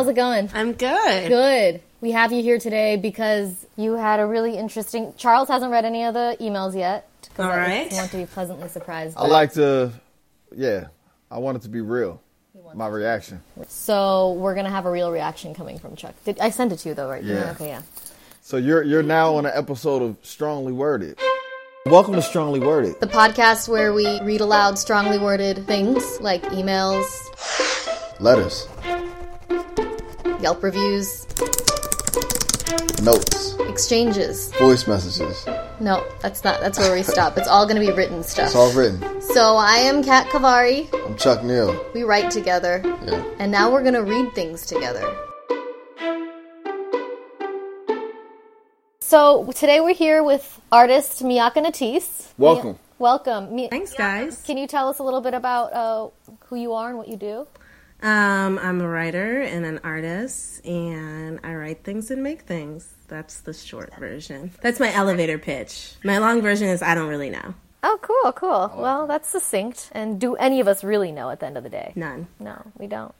how's it going? I'm good. Good. We have you here today because you had a really interesting... Charles hasn't read any of the emails yet. All right. I want to be pleasantly surprised. I like to... Yeah. I want it to be real. My reaction. So we're going to have a real reaction coming from Chuck. I sent it to you, though, right? Yeah. Okay, yeah. So you're now on an episode of Strongly Worded. Welcome to Strongly Worded, the podcast where we read aloud strongly worded things like emails, letters, Yelp reviews, notes, exchanges, voice messages. No, that's not. That's where we stop. It's all going to be written stuff. It's all written. So I am Kat Kavari. I'm Chuck Neil. We write together. Yeah. And now we're going to read things together. So today we're here with artist Miyaka Natis. Welcome. Welcome. Thanks, guys. Can you tell us a little bit about who you are and what you do? I'm a writer and an artist, and I write things and make things. That's the short version. That's my elevator pitch. My long version is I don't really know. Oh, cool, cool. Well, that's succinct. And do any of us really know at the end of the day? None. No, we don't.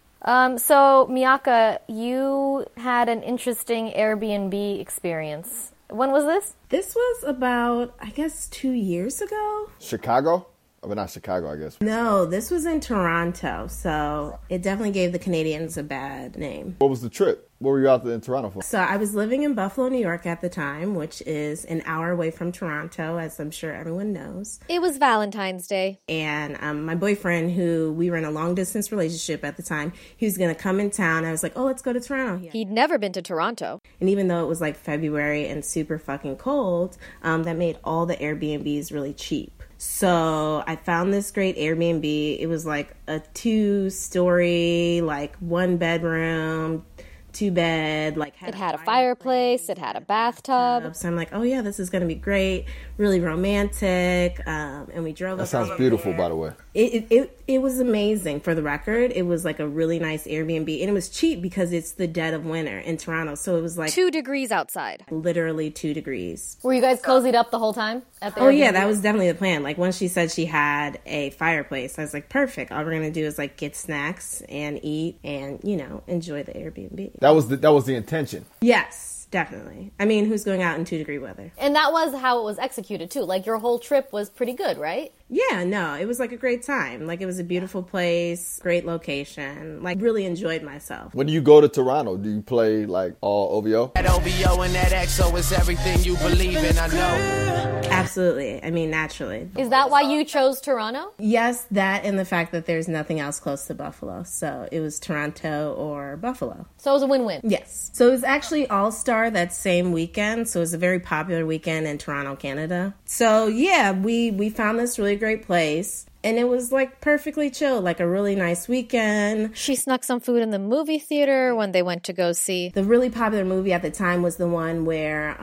So, Miyaka, you had an interesting Airbnb experience. When was this? This was about, I guess, 2 years ago. Chicago? But not Chicago, I guess. No, this was in Toronto, so it definitely gave the Canadians a bad name. What was the trip? What were you out there in Toronto for? So I was living in Buffalo, New York at the time, which is an hour away from Toronto, as I'm sure everyone knows. It was Valentine's Day. And my boyfriend, who we were in a long-distance relationship at the time, he was going to come in town. I was like, oh, let's go to Toronto. Yeah. He'd never been to Toronto. And even though it was like February and super fucking cold, that made all the Airbnbs really cheap. So I found this great Airbnb. It was like a 2-story, like 1 bedroom, 2 bed. Like it had a fireplace. It had a bathtub. So I'm like, oh yeah, this is going to be great. Really romantic. And we drove up. That sounds beautiful, by the way. It was amazing. For the record, it was like a really nice Airbnb. And it was cheap because it's the dead of winter in Toronto. So it was like 2 degrees outside. Literally 2 degrees. Were you guys cozied up the whole time? Oh, Airbnb? Yeah, that was definitely the plan. Like, once she said she had a fireplace, I was like, perfect. All we're going to do is, like, get snacks and eat and, you know, enjoy the Airbnb. That was the intention. Yes, definitely. I mean, who's going out in 2-degree weather? And that was how it was executed, too. Like, your whole trip was pretty good, right? Yeah, no, it was, like, a great time. Like, it was a beautiful place, great location. Like, really enjoyed myself. When you go to Toronto, do you play, like, all OVO? That OVO and that XO is everything you believe in, I know. Absolutely. I mean, naturally. Is that why you chose Toronto? Yes, that and the fact that there's nothing else close to Buffalo. So, it was Toronto or Buffalo. So, it was a win-win? Yes. So, it was actually All-Star that same weekend. So, it was a very popular weekend in Toronto, Canada. So, yeah, we found this really great place, and it was like perfectly chill, like a really nice weekend. She snuck some food in the movie theater when they went to go see the really popular movie at the time was the one where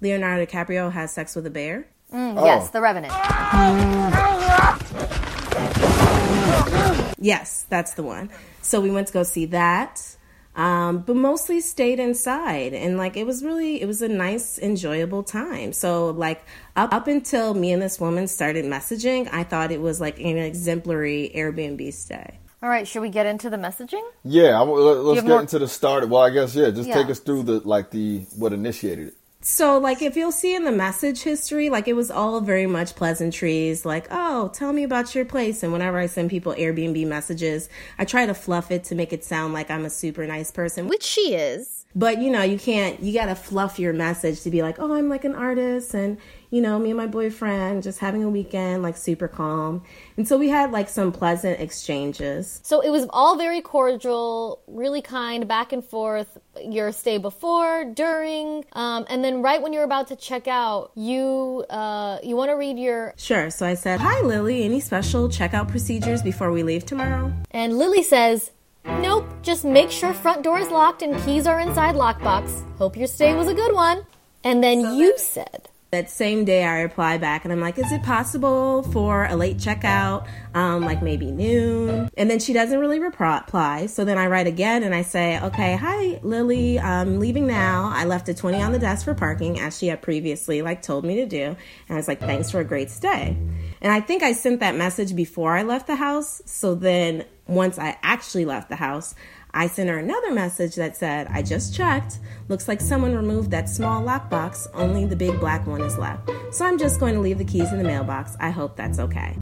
Leonardo DiCaprio has sex with a bear. Yes, The Revenant. Yes, that's the one. So we went to go see that, but mostly stayed inside, and like it was a nice, enjoyable time. So like up until me and this woman started messaging, I thought it was like an exemplary Airbnb stay. All right, should we get into the messaging? Yeah, let's get into the start. Well, I guess take us through what initiated it. So, like, if you'll see in the message history, like, it was all very much pleasantries, like, oh, tell me about your place. And whenever I send people Airbnb messages, I try to fluff it to make it sound like I'm a super nice person. Which she is. But, you know, you got to fluff your message to be like, oh, I'm like an artist and, you know, me and my boyfriend just having a weekend, like super calm. And so we had like some pleasant exchanges. So it was all very cordial, really kind, back and forth, your stay before, during, and then right when you're about to check out, you want to read your... Sure. So I said, hi, Lily, any special checkout procedures before we leave tomorrow? And Lily says... Nope, just make sure front door is locked and keys are inside lockbox. Hope your stay was a good one. And then you said... That same day I reply back and I'm like, is it possible for a late checkout, like maybe noon? And then she doesn't really reply. So then I write again and I say, okay, hi, Lily, I'm leaving now. I left a $20 on the desk for parking as she had previously like told me to do. And I was like, thanks for a great stay. And I think I sent that message before I left the house. So then once I actually left the house, I sent her another message that said, I just checked. Looks like someone removed that small lockbox. Only the big black one is left. So I'm just going to leave the keys in the mailbox. I hope that's okay.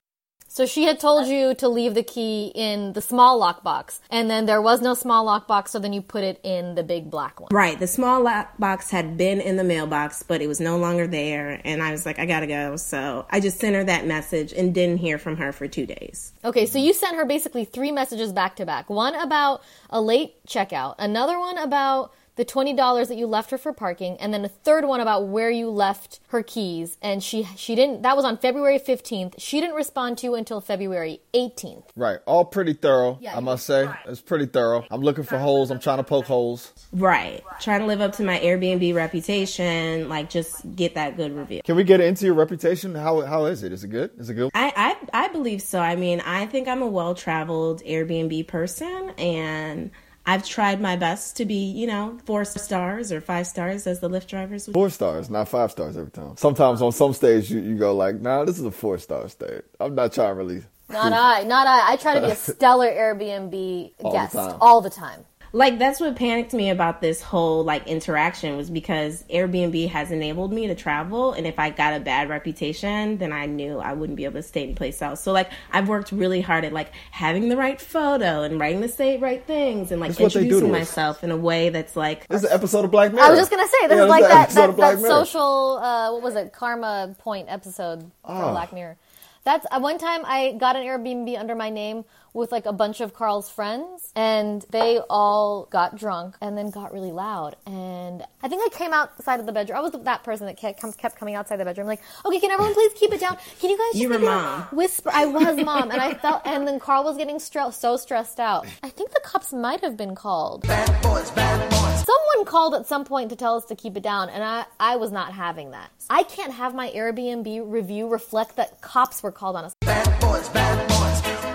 So she had told you to leave the key in the small lockbox, and then there was no small lockbox, so then you put it in the big black one. Right. The small lockbox had been in the mailbox, but it was no longer there, and I was like, I gotta go. So I just sent her that message and didn't hear from her for 2 days. Okay, so you sent her basically three messages back to back. One about a late checkout, another one about the $20 that you left her for parking, and then a third one about where you left her keys, and she didn't, that was on February 15th. She didn't respond to until February 18th. Right. All pretty thorough, yeah, I must say. Right. It's pretty thorough. I'm looking for holes. I'm trying to poke holes. Right. Trying to live up to my Airbnb reputation, like just get that good review. Can we get into your reputation? How is it? Is it good? Is it good? I believe so. I mean, I think I'm a well-traveled Airbnb person, and I've tried my best to be, 4 stars or 5 stars as the Lyft drivers would. 4 stars, not 5 stars every time. Sometimes on some stage you go like, nah, this is a 4-star stage. I'm not trying to really. Not I. I try to be a stellar Airbnb guest all the time. Like, that's what panicked me about this whole, interaction was because Airbnb has enabled me to travel. And if I got a bad reputation, then I knew I wouldn't be able to stay anyplace else. So, I've worked really hard at, having the right photo and writing the right things and, introducing myself in a way that's, This is an episode of Black Mirror. I was just going to say, this is that social, what was it, karma point episode from Black Mirror. That's one time I got an Airbnb under my name with a bunch of Carl's friends, and they all got drunk and then got really loud. And I think I came outside of the bedroom. I was that person that kept coming outside the bedroom, okay, can everyone please keep it down? Can you guys just whisper? I was mom, and I felt. And then Carl was getting so stressed out. I think the cops might have been called. Bad boys, bad boys. Someone called at some point to tell us to keep it down, and I was not having that. I can't have my Airbnb review reflect that cops were called on us. Bad boys, bad boys.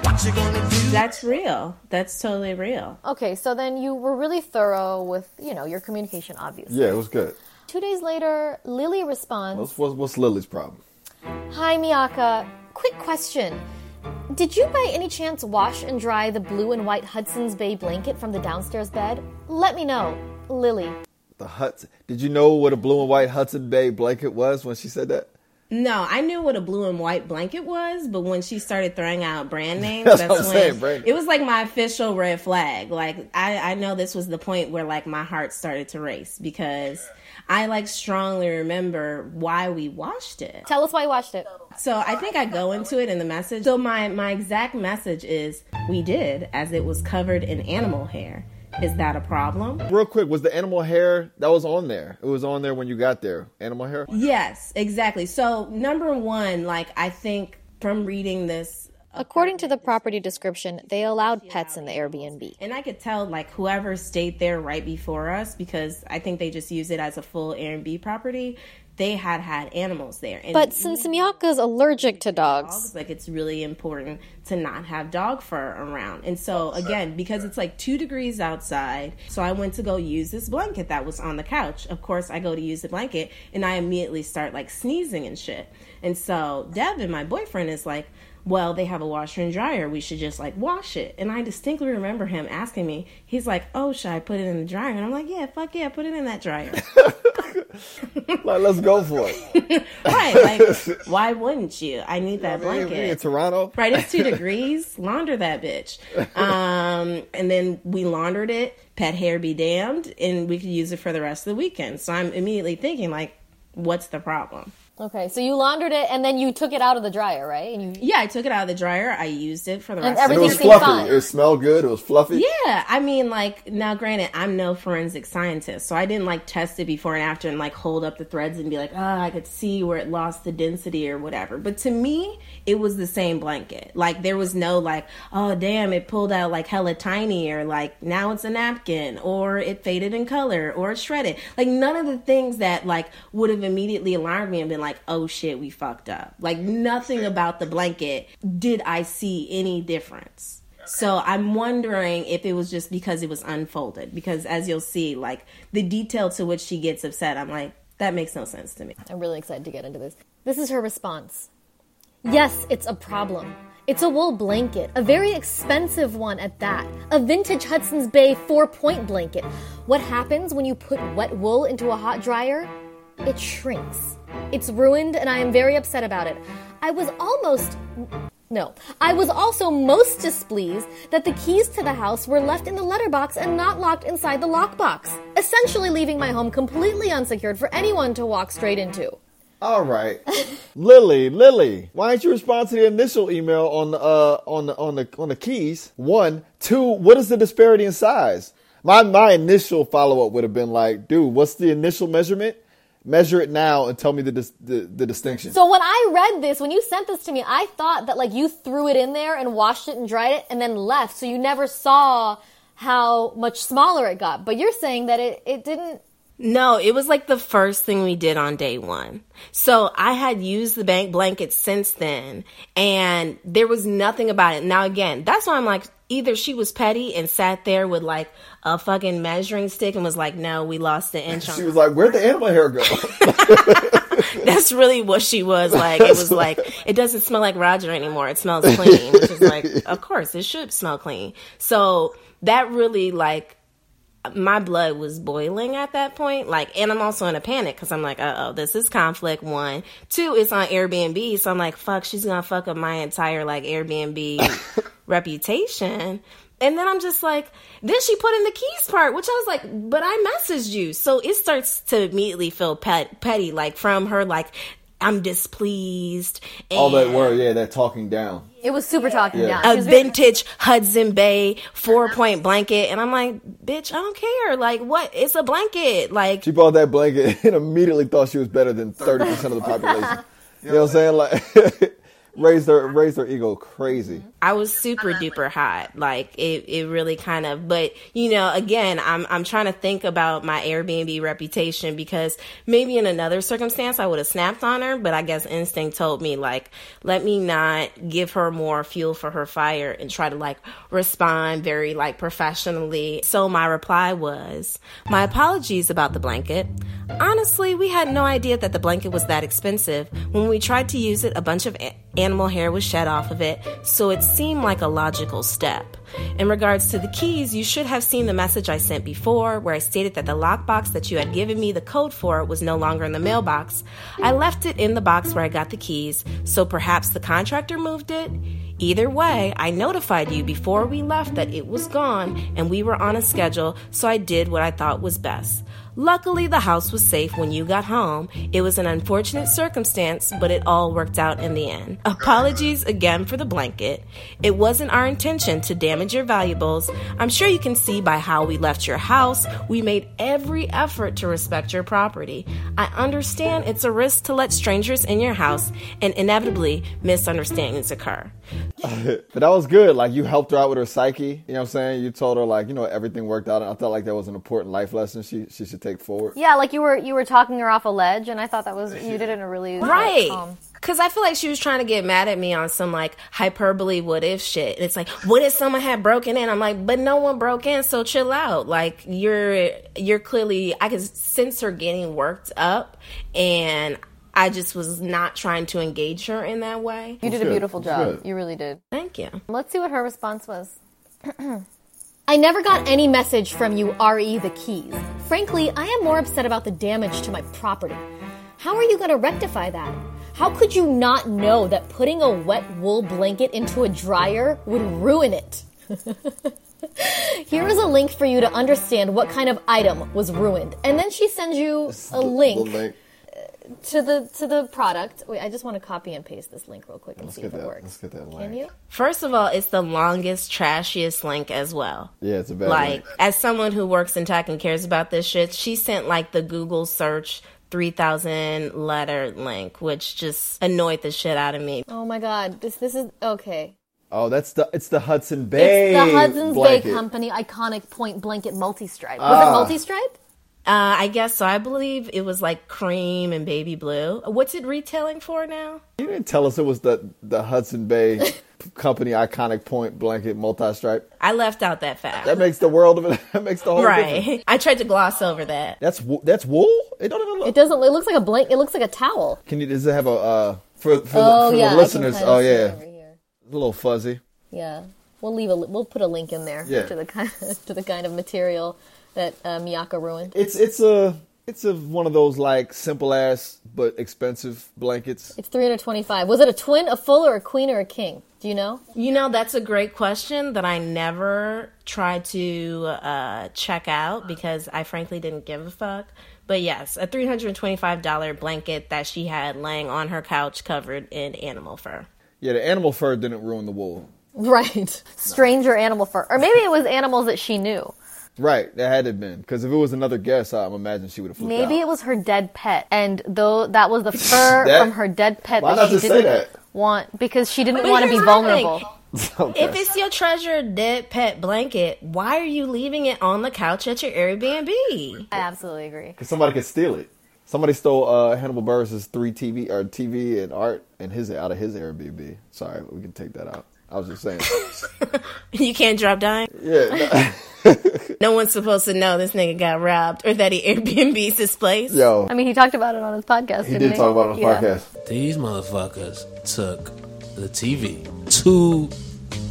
What you gonna do? That's real. That's totally real. Okay, so then you were really thorough with, your communication, obviously. Yeah, it was good. 2 days later, Lily responds. What's Lily's problem? Hi, Miyaka. Quick question. Did you by any chance wash and dry the blue and white Hudson's Bay blanket from the downstairs bed? Let me know. Lily. Did you know what a blue and white Hudson Bay blanket was when she said that? No, I knew what a blue and white blanket was, but when she started throwing out brand names, it was my official red flag. I know this was the point where my heart started to race because I strongly remember why we watched it. Tell us why you watched it. So I think I go into it in the message. So my exact message is, we did, as it was covered in animal hair. Is that a problem? Real quick, was the animal hair that was on there? It was on there when you got there. Animal hair? Yes, exactly. So, number one, I think from reading this, according to the property description, they allowed pets in the Airbnb. And I could tell, whoever stayed there right before us, because I think they just use it as a full Airbnb property, they had animals there. And but since Miyaka's allergic to dogs. It's really important to not have dog fur around. And so, again, because it's 2 degrees outside, so I went to go use this blanket that was on the couch. Of course, I go to use the blanket, and I immediately start, sneezing and shit. And so, Devin, my boyfriend, is well, they have a washer and dryer. We should just, wash it. And I distinctly remember him asking me, he's like, oh, should I put it in the dryer? And I'm like, yeah, fuck yeah, put it in that dryer. Let's go for it. Right. Why wouldn't you? I need that blanket. We in Toronto. Right, it's 2 degrees. Launder that bitch. And then we laundered it, pet hair be damned, and we could use it for the rest of the weekend. So I'm immediately thinking, what's the problem? Okay, so you laundered it, and then you took it out of the dryer, right? And yeah, I took it out of the dryer. I used it for the rest of the day. It was fluffy. Fine. It smelled good. It was fluffy. Yeah, I mean, now granted, I'm no forensic scientist, so I didn't, test it before and after and, hold up the threads and be I could see where it lost the density or whatever. But to me, it was the same blanket. There was no, oh, damn, it pulled out, hella tiny, or, now it's a napkin, or it faded in color, or it shredded. None of the things that, would have immediately alarmed me and been oh shit, we fucked up. Nothing about the blanket did I see any difference. Okay. So I'm wondering if it was just because it was unfolded. Because as you'll see, the detail to which she gets upset, I'm like, that makes no sense to me. I'm really excited to get into this. This is her response. Yes, it's a problem. It's a wool blanket, a very expensive one at that, a vintage Hudson's Bay 4-point blanket. What happens when you put wet wool into a hot dryer? It shrinks. It's ruined, and I am very upset about it. I was also most displeased that the keys to the house were left in the letterbox and not locked inside the lockbox, essentially leaving my home completely unsecured for anyone to walk straight into. All right. Lily, why didn't you respond to the initial email on the keys? 1, 2, what is the disparity in size? My initial follow-up would have been like, dude, what's the initial measurement? Measure it now and tell me the distinction. So when I read this, when you sent this to me, I thought that like you threw it in there and washed it and dried it and then left. So you never saw how much smaller it got. But you're saying that it didn't. No, it was like the first thing we did on day one. So I had used the bank blanket since then, and there was nothing about it. Now, again, that's why I'm like, either she was petty and sat there with like a fucking measuring stick and was like, no, we lost the inch. She was like, where'd the animal hair go? That's really what she was like. It was like, it doesn't smell like Roger anymore. It smells clean, which is like, of course, it should smell clean. So that really like, my blood was boiling at that point. Like, and I'm also in a panic because I'm like, uh-oh, this is conflict, 1. 2, it's on Airbnb. So I'm like, fuck, she's going to fuck up my entire, like, Airbnb reputation. And then I'm just like, then she put in the keys part, which I was like, but I messaged you. So it starts to immediately feel petty, like, from her, like, I'm displeased. And all that word, yeah, that talking down. It was super talking down. A vintage Hudson Bay 4-point blanket. And I'm like, bitch, I don't care. Like, what? It's a blanket. Like, she bought that blanket and immediately thought she was better than 30% of the population. You know what I'm saying? Like, raised her ego crazy. I was super duper hot. Like, it really kind of, but you know, again, I'm trying to think about my Airbnb reputation because maybe in another circumstance I would have snapped on her, but I guess instinct told me like, let me not give her more fuel for her fire and try to like respond very like professionally. So my reply was, my apologies about the blanket. Honestly, we had no idea that the blanket was that expensive. When we tried to use it, a bunch of animal hair was shed off of it, so it seemed like a logical step. In regards to the keys, you should have seen the message I sent before, where I stated that the lockbox that you had given me the code for was no longer in the mailbox. I left it in the box where I got the keys, so perhaps the contractor moved it? Either way, I notified you before we left that it was gone, and we were on a schedule, so I did what I thought was best. Luckily, the house was safe when you got home. It was an unfortunate circumstance, but it all worked out in the end. Apologies again for the blanket. It wasn't our intention to damage your valuables. I'm sure you can see by how we left your house. We made every effort to respect your property. I understand it's a risk to let strangers in your house, and inevitably, misunderstandings occur. But that was good. Like, you helped her out with her psyche. You know what I'm saying? You told her, like, you know, everything worked out. And I felt like that was an important life lesson she should take forward. Yeah, like you were talking her off a ledge, and I thought that was, you did it in a really right. Because I feel like she was trying to get mad at me on some, like, hyperbole what-if shit. And it's like, what if someone had broken in? I'm like, but no one broke in, so chill out. Like, you're clearly, I could sense her getting worked up, and I just was not trying to engage her in that way. You did a beautiful job. You really did. Thank you. Let's see what her response was. I never got any message from you, R.E. the keys. Frankly, I am more upset about the damage to my property. How are you going to rectify that? How could you not know that putting a wet wool blanket into a dryer would ruin it? Here is a link for you to understand what kind of item was ruined. And then she sends you a link to the product. Wait, I just want to copy and paste this link real quick and see if it works. Let's get that link. Can you? First of all, it's the longest, trashiest link as well. Yeah, it's a bad link. Like, as someone who works in tech and cares about this shit, she sent like the Google search 3,000 letter link, which just annoyed the shit out of me. Oh my God, this is okay. Oh, it's the Hudson Bay. It's the Hudson's blanket. Bay Company iconic point blanket multi-stripe. Was it multi-stripe? I guess so. I believe it was like cream and baby blue. What's it retailing for now? You didn't tell us it was the Hudson Bay Company iconic point blanket multi-stripe. I left out that fact. That makes the world of it. That makes the whole difference. I tried to gloss over that. That's wool. It don't even look. It doesn't. It looks like a blanket. It looks like a towel. Does it have a for the listeners? Oh yeah. a little fuzzy. Yeah, we'll put a link in there to the kind of material that Miyaka ruined. It's one of those like simple ass but expensive blankets. It's $325. Was it a twin, a full, or a queen, or a king? Do you know? You know, that's a great question that I never tried to check out because I frankly didn't give a fuck. But yes, a $325 blanket that she had laying on her couch covered in animal fur. Yeah, the animal fur didn't ruin the wool. Right. Stranger animal fur. Or maybe it was animals that she knew. Right, that had it been. Because if it was another guest, I imagine she would have flipped out. Maybe it was her dead pet. And though that was the fur from her dead pet that she didn't want. Because she didn't want to be vulnerable. Okay. If it's your treasured dead pet blanket, why are you leaving it on the couch at your Airbnb? I absolutely agree. Because somebody could steal it. Somebody stole Hannibal Buress's TV and art and his out of his Airbnb. Sorry, we can take that out. I was just saying. You can't drop dime? Yeah. No. No one's supposed to know this nigga got robbed or that he Airbnb's his place. Yo. I mean, he talked about it on his podcast, didn't he? Talk about it on his podcast. These motherfuckers took the TV. 2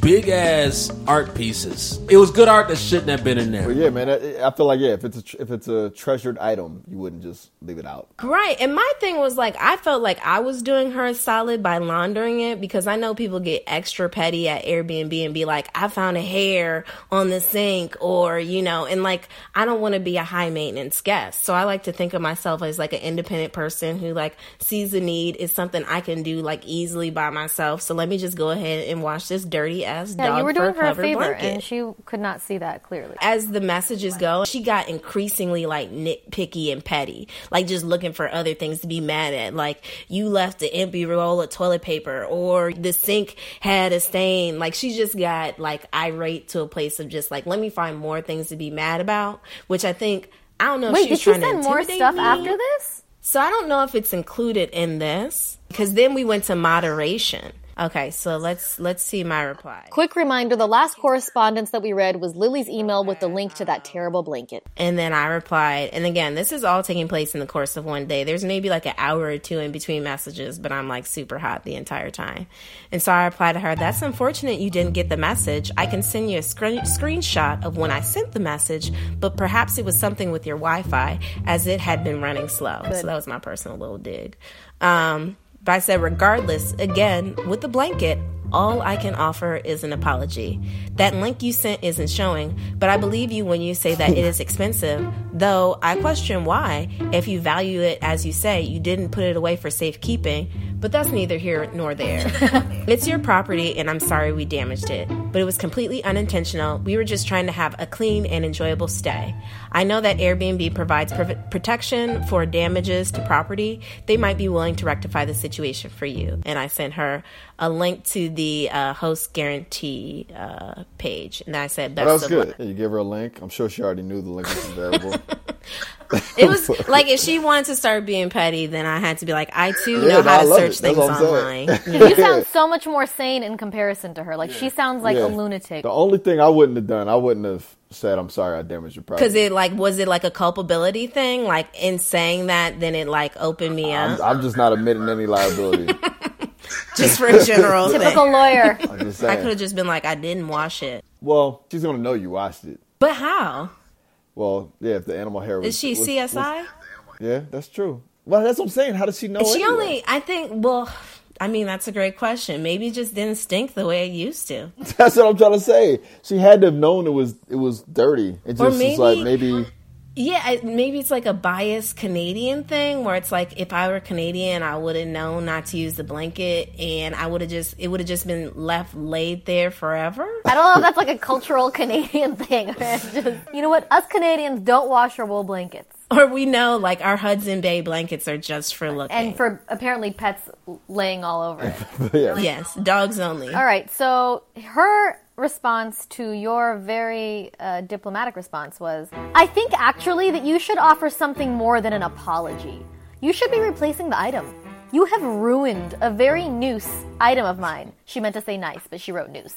big-ass art pieces. It was good art that shouldn't have been in there. Well, yeah, man, I feel like, if it's a treasured item, you wouldn't just leave it out. Right, and my thing was, like, I felt like I was doing her a solid by laundering it because I know people get extra petty at Airbnb and be like, I found a hair on the sink or, you know, and, like, I don't want to be a high-maintenance guest. So I like to think of myself as, like, an independent person who, like, sees the need is something I can do, like, easily by myself. So let me just go ahead and wash this dirty ass dog you were doing her a favor blanket. And she could not see that clearly. As the messages go, she got increasingly like nitpicky and petty, like just looking for other things to be mad at, like you left the empty roll of toilet paper or the sink had a stain. Like she just got like irate to a place of just like, let me find more things to be mad about, which I think, I don't know. Wait, if she's trying to intimidate me. Wait, did she send more stuff after this? So I don't know if it's included in this because then we went to moderation. Okay, so let's see my reply. Quick reminder, the last correspondence that we read was Lily's email with the link to that terrible blanket. And then I replied, and again, this is all taking place in the course of one day. There's maybe like an hour or two in between messages, but I'm like super hot the entire time. And so I replied to her, that's unfortunate you didn't get the message. I can send you a screenshot of when I sent the message, but perhaps it was something with your Wi-Fi as it had been running slow. So that was my personal little dig. But I said, regardless, again, with the blanket, all I can offer is an apology. That link you sent isn't showing, but I believe you when you say that it is expensive, though I question why, if you value it as you say, you didn't put it away for safekeeping, but that's neither here nor there. It's your property, and I'm sorry we damaged it, but it was completely unintentional. We were just trying to have a clean and enjoyable stay. I know that Airbnb provides protection for damages to property. They might be willing to rectify the situation for you. And I sent her a link to the host guarantee page. And I said, best of luck. Yeah, you gave her a link. I'm sure she already knew the link was available. It was like, if she wanted to start being petty, then I had to be like, I too know how to search things online. You sound so much more sane in comparison to her. Like, she sounds like a lunatic. The only thing I wouldn't have done, I wouldn't have said, I'm sorry I damaged your property. Because it, like, was it like a culpability thing? Like, in saying that, then it, like, opened me up. I'm just not admitting any liability. Just for a general typical thing. Lawyer. I could have just been like, I didn't wash it. Well, she's going to know you washed it. But how? Well, yeah, if the animal hair was... Is she CSI? Yeah, that's true. Well, that's what I'm saying. How does she know it? She only... I think... Well, I mean, that's a great question. Maybe it just didn't stink the way it used to. That's what I'm trying to say. She had to have known it was dirty. It just is like maybe... Yeah, maybe it's like a biased Canadian thing where it's like, if I were Canadian, I would have known not to use the blanket and it would have just been laid there forever. I don't know if that's like a cultural Canadian thing. You know what? Us Canadians don't wash our wool blankets. Or we know, like, our Hudson's Bay blankets are just for looking. And for, apparently, pets laying all over it. Yes, dogs only. All right, so her response to your very diplomatic response was, I think, actually, that you should offer something more than an apology. You should be replacing the item. You have ruined a very noose item of mine. She meant to say nice, but she wrote noose.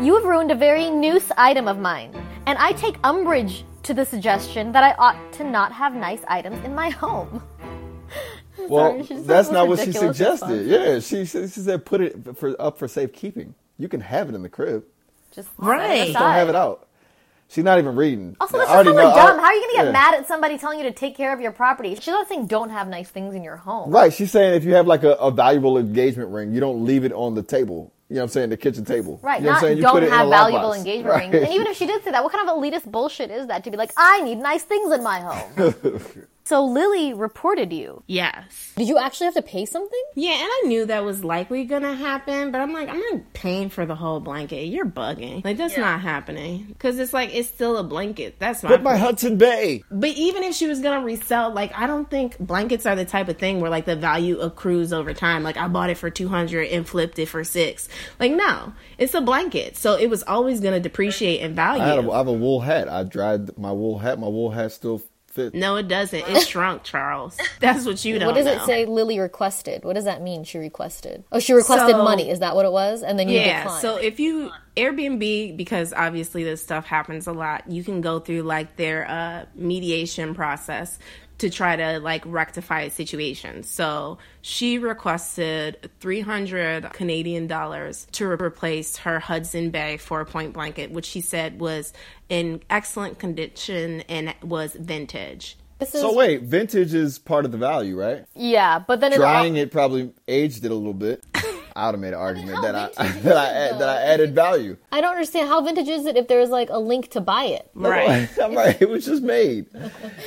You have ruined a very noose item of mine, and I take umbrage to the suggestion that I ought to not have nice items in my home. Well, that's not what she suggested. Yeah, she said put it up for safekeeping. You can have it in the crib. Just right. Just don't have it out. She's not even reading. Also, that's just dumb. How are you going to get mad at somebody telling you to take care of your property? She's not saying don't have nice things in your home. Right. She's saying if you have like a valuable engagement ring, you don't leave it on the table. You know what I'm saying? The kitchen table. Right. You know what I'm saying? You don't put it have in a valuable box. Engagement right. rings. And even if she did say that, what kind of elitist bullshit is that to be like, I need nice things in my home? So Lily reported you. Yes. Did you actually have to pay something? Yeah, and I knew that was likely going to happen, but I'm like, I'm not paying for the whole blanket. You're bugging. Like, that's not happening. Because it's like, it's still a blanket. That's my But my Hudson Bay. But even if she was going to resell, like, I don't think blankets are the type of thing where, like, the value accrues over time. Like, I bought it for $200 and flipped it for $6. Like, no. It's a blanket. So it was always going to depreciate in value. I have a wool hat. I dried my wool hat. My wool hat still... Fit. No, it doesn't. It shrunk, Charles. That's what you don't know. What does it say Lily requested? What does that mean, she requested? Oh, she requested money. Is that what it was? And then you declined. So if you... Airbnb, because obviously this stuff happens a lot, you can go through, like, their mediation process to try to, like, rectify a situation. So she requested $300 Canadian to replace her Hudson Bay 4-point blanket, which she said was in excellent condition and was vintage. So wait, vintage is part of the value, right? Yeah, but then... Drying it probably aged it a little bit. I would have made an argument that I added value. I don't understand. How vintage is it if there's like a link to buy it? Right. I'm like, it was just made.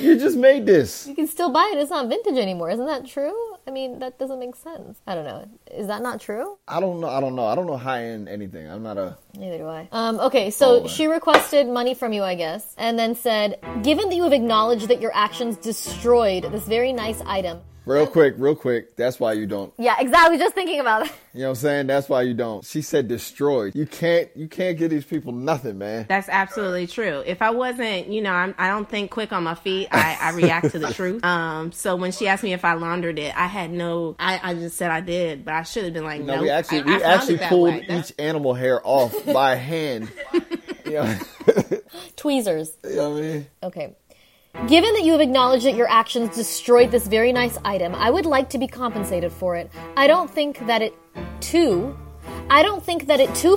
You just made this. You can still buy it. It's not vintage anymore. Isn't that true? I mean, that doesn't make sense. I don't know. Is that not true? I don't know. I don't know high-end anything. I'm not a... Neither do I. Okay, so she requested money from you, I guess, and then said, given that you have acknowledged that your actions destroyed this very nice item... Real quick. That's why you don't. Yeah, exactly. Just thinking about it. You know what I'm saying? That's why you don't. She said destroyed. You can't give these people nothing, man. That's absolutely true. If I wasn't, I don't think quick on my feet. I react to the truth. So when she asked me if I laundered it, I had no, I just said I did, but I should have been like, no. We actually pulled each animal hair off by hand. Yeah. Tweezers. You know what I mean? Okay. Given that you have acknowledged that your actions destroyed this very nice item, I would like to be compensated for it. I don't think that it too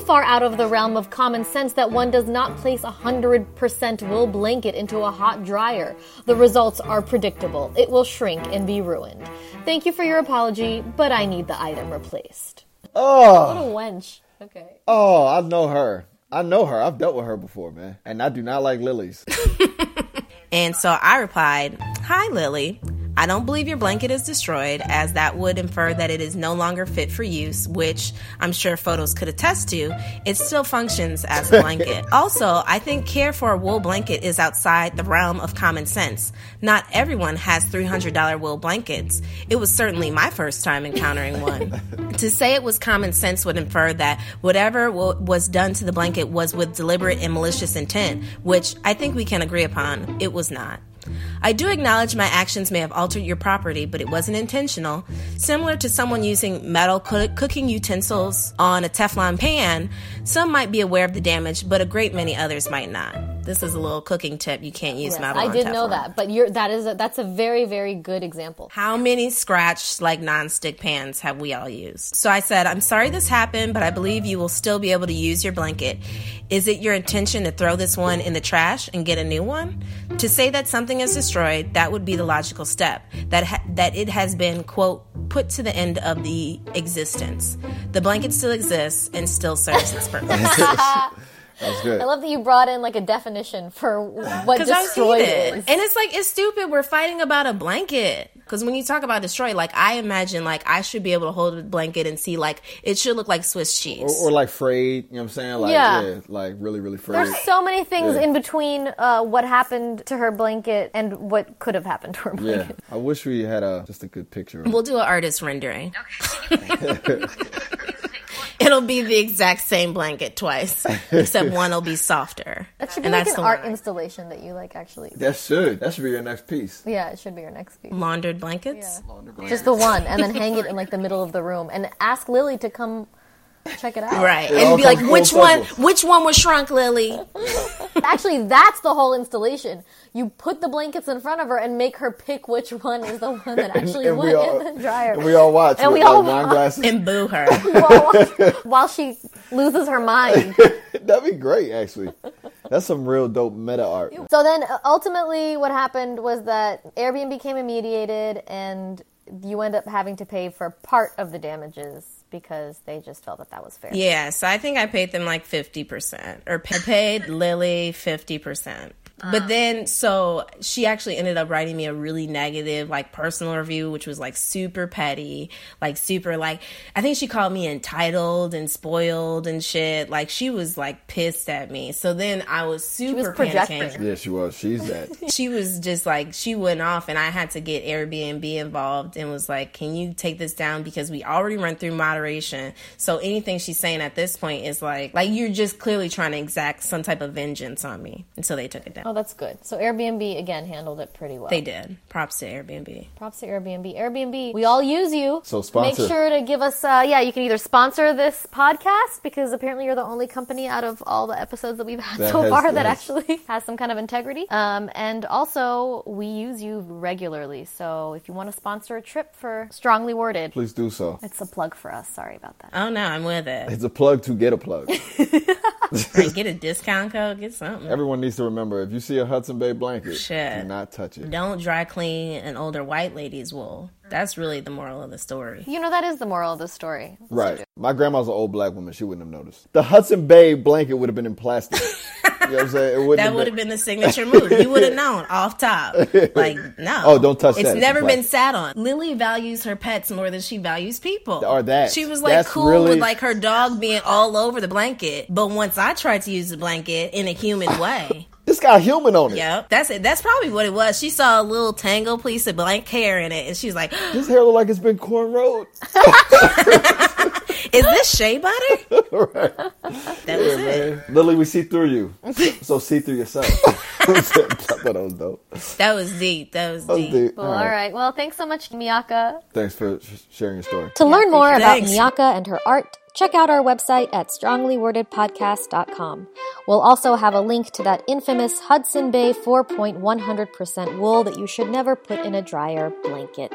far out of the realm of common sense that one does not place 100% wool blanket into a hot dryer. The results are predictable. It will shrink and be ruined. Thank you for your apology, but I need the item replaced. Oh. What a wench. Okay. Oh, I know her. I've dealt with her before, man. And I do not like lilies. And so I replied, "Hi, Lily. I don't believe your blanket is destroyed, as that would infer that it is no longer fit for use, which I'm sure photos could attest to. It still functions as a blanket. Also, I think care for a wool blanket is outside the realm of common sense. Not everyone has $300 wool blankets. It was certainly my first time encountering one. To say it was common sense would infer that whatever was done to the blanket was with deliberate and malicious intent, which I think we can agree upon. It was not. I do acknowledge my actions may have altered your property, but it wasn't intentional. Similar to someone using metal cooking utensils on a Teflon pan, some might be aware of the damage, but a great many others might not." This is a little cooking tip. You can't use metal on Teflon. I did know that, but that's a very, very good example. How many scratched, like, nonstick pans have we all used? So I said, "I'm sorry this happened, but I believe you will still be able to use your blanket. Is it your intention to throw this one in the trash and get a new one? To say that something is destroyed, that would be the logical step, that it has been, quote, put to the end of the existence. The blanket still exists and still serves its purpose." That's good. I love that you brought in, like, a definition for what destroyed is. And it's like, it's stupid. We're fighting about a blanket. Because when you talk about destroy, like, I imagine, like, I should be able to hold a blanket and see, like, it should look like Swiss cheese. Or like, frayed. You know what I'm saying? Like, yeah, like, really, really frayed. There's so many things in between what happened to her blanket and what could have happened to her blanket. Yeah. I wish we had just a good picture. We'll do an artist rendering. Okay. It'll be the exact same blanket twice, except one will be softer. That should be like an art installation that you like actually... That should be your next piece. Yeah, it should be your next piece. Laundered blankets? Yeah. Laundered blankets. Just the one, and then hang it in like the middle of the room, and ask Lily to come check it out. Right. And be like, which one was shrunk, Lily? Actually, that's the whole installation. You put the blankets in front of her and make her pick which one is the one that actually went in the dryer. And we all watch. And we all watch. And boo her. while she loses her mind. That'd be great, actually. That's some real dope meta art. So then, ultimately, what happened was that Airbnb came and mediated, and you end up having to pay for part of the damages because they just felt that that was fair. Yeah, so I think I paid them like 50%, or paid Lily 50%. But then, so she actually ended up writing me a really negative, like, personal review, which was, like, super petty, like, super, like, I think she called me entitled and spoiled and shit. Like, she was, like, pissed at me. So then I was super panicking. Yeah, she was. She's that. She was just, like, she went off, and I had to get Airbnb involved and was like, can you take this down? Because we already run through moderation. So anything she's saying at this point is, like, you're just clearly trying to exact some type of vengeance on me. And so they took it down. Oh, that's good. So Airbnb, again, handled it pretty well. They did. Props to Airbnb. Props to Airbnb. Airbnb, we all use you. So sponsor. Make sure to give us, you can either sponsor this podcast, because apparently you're the only company out of all the episodes that we've had that actually has some kind of integrity. And also, we use you regularly. So if you want to sponsor a trip for Strongly Worded, please do so. It's a plug for us. Sorry about that. Oh, no, I'm with it. It's a plug to get a plug. Like, get a discount code, get something. Everyone needs to remember, if you see a Hudson Bay blanket, do not touch it. Don't dry clean an older white lady's wool. That's really the moral of the story. You know, that is the moral of the story. That's right. My grandma's an old black woman. She wouldn't have noticed. The Hudson Bay blanket would have been in plastic. You know what I'm saying? That would have been the signature move. You would have known off top. Like, no. Oh, don't touch that. It's never been sat on. Lily values her pets more than she values people. Or that. She was, like, that's cool really... with, like, her dog being all over the blanket. But once I tried to use the blanket in a human way... It's got human on it. Yep. That's it. That's probably what it was. She saw a little tangled piece of blank hair in it, and she was like, this hair look like it's been cornrowed. Is this shea butter? Right. That was it. Man. Lily, we see through you. So see through yourself. That was dope. That was deep. That was deep. Cool. All right. Well, thanks so much, Miyaka. Thanks for sharing your story. To learn more about Miyaka and her art, check out our website at stronglywordedpodcast.com. We'll also have a link to that infamous Hudson Bay 4.100% wool that you should never put in a dryer blanket.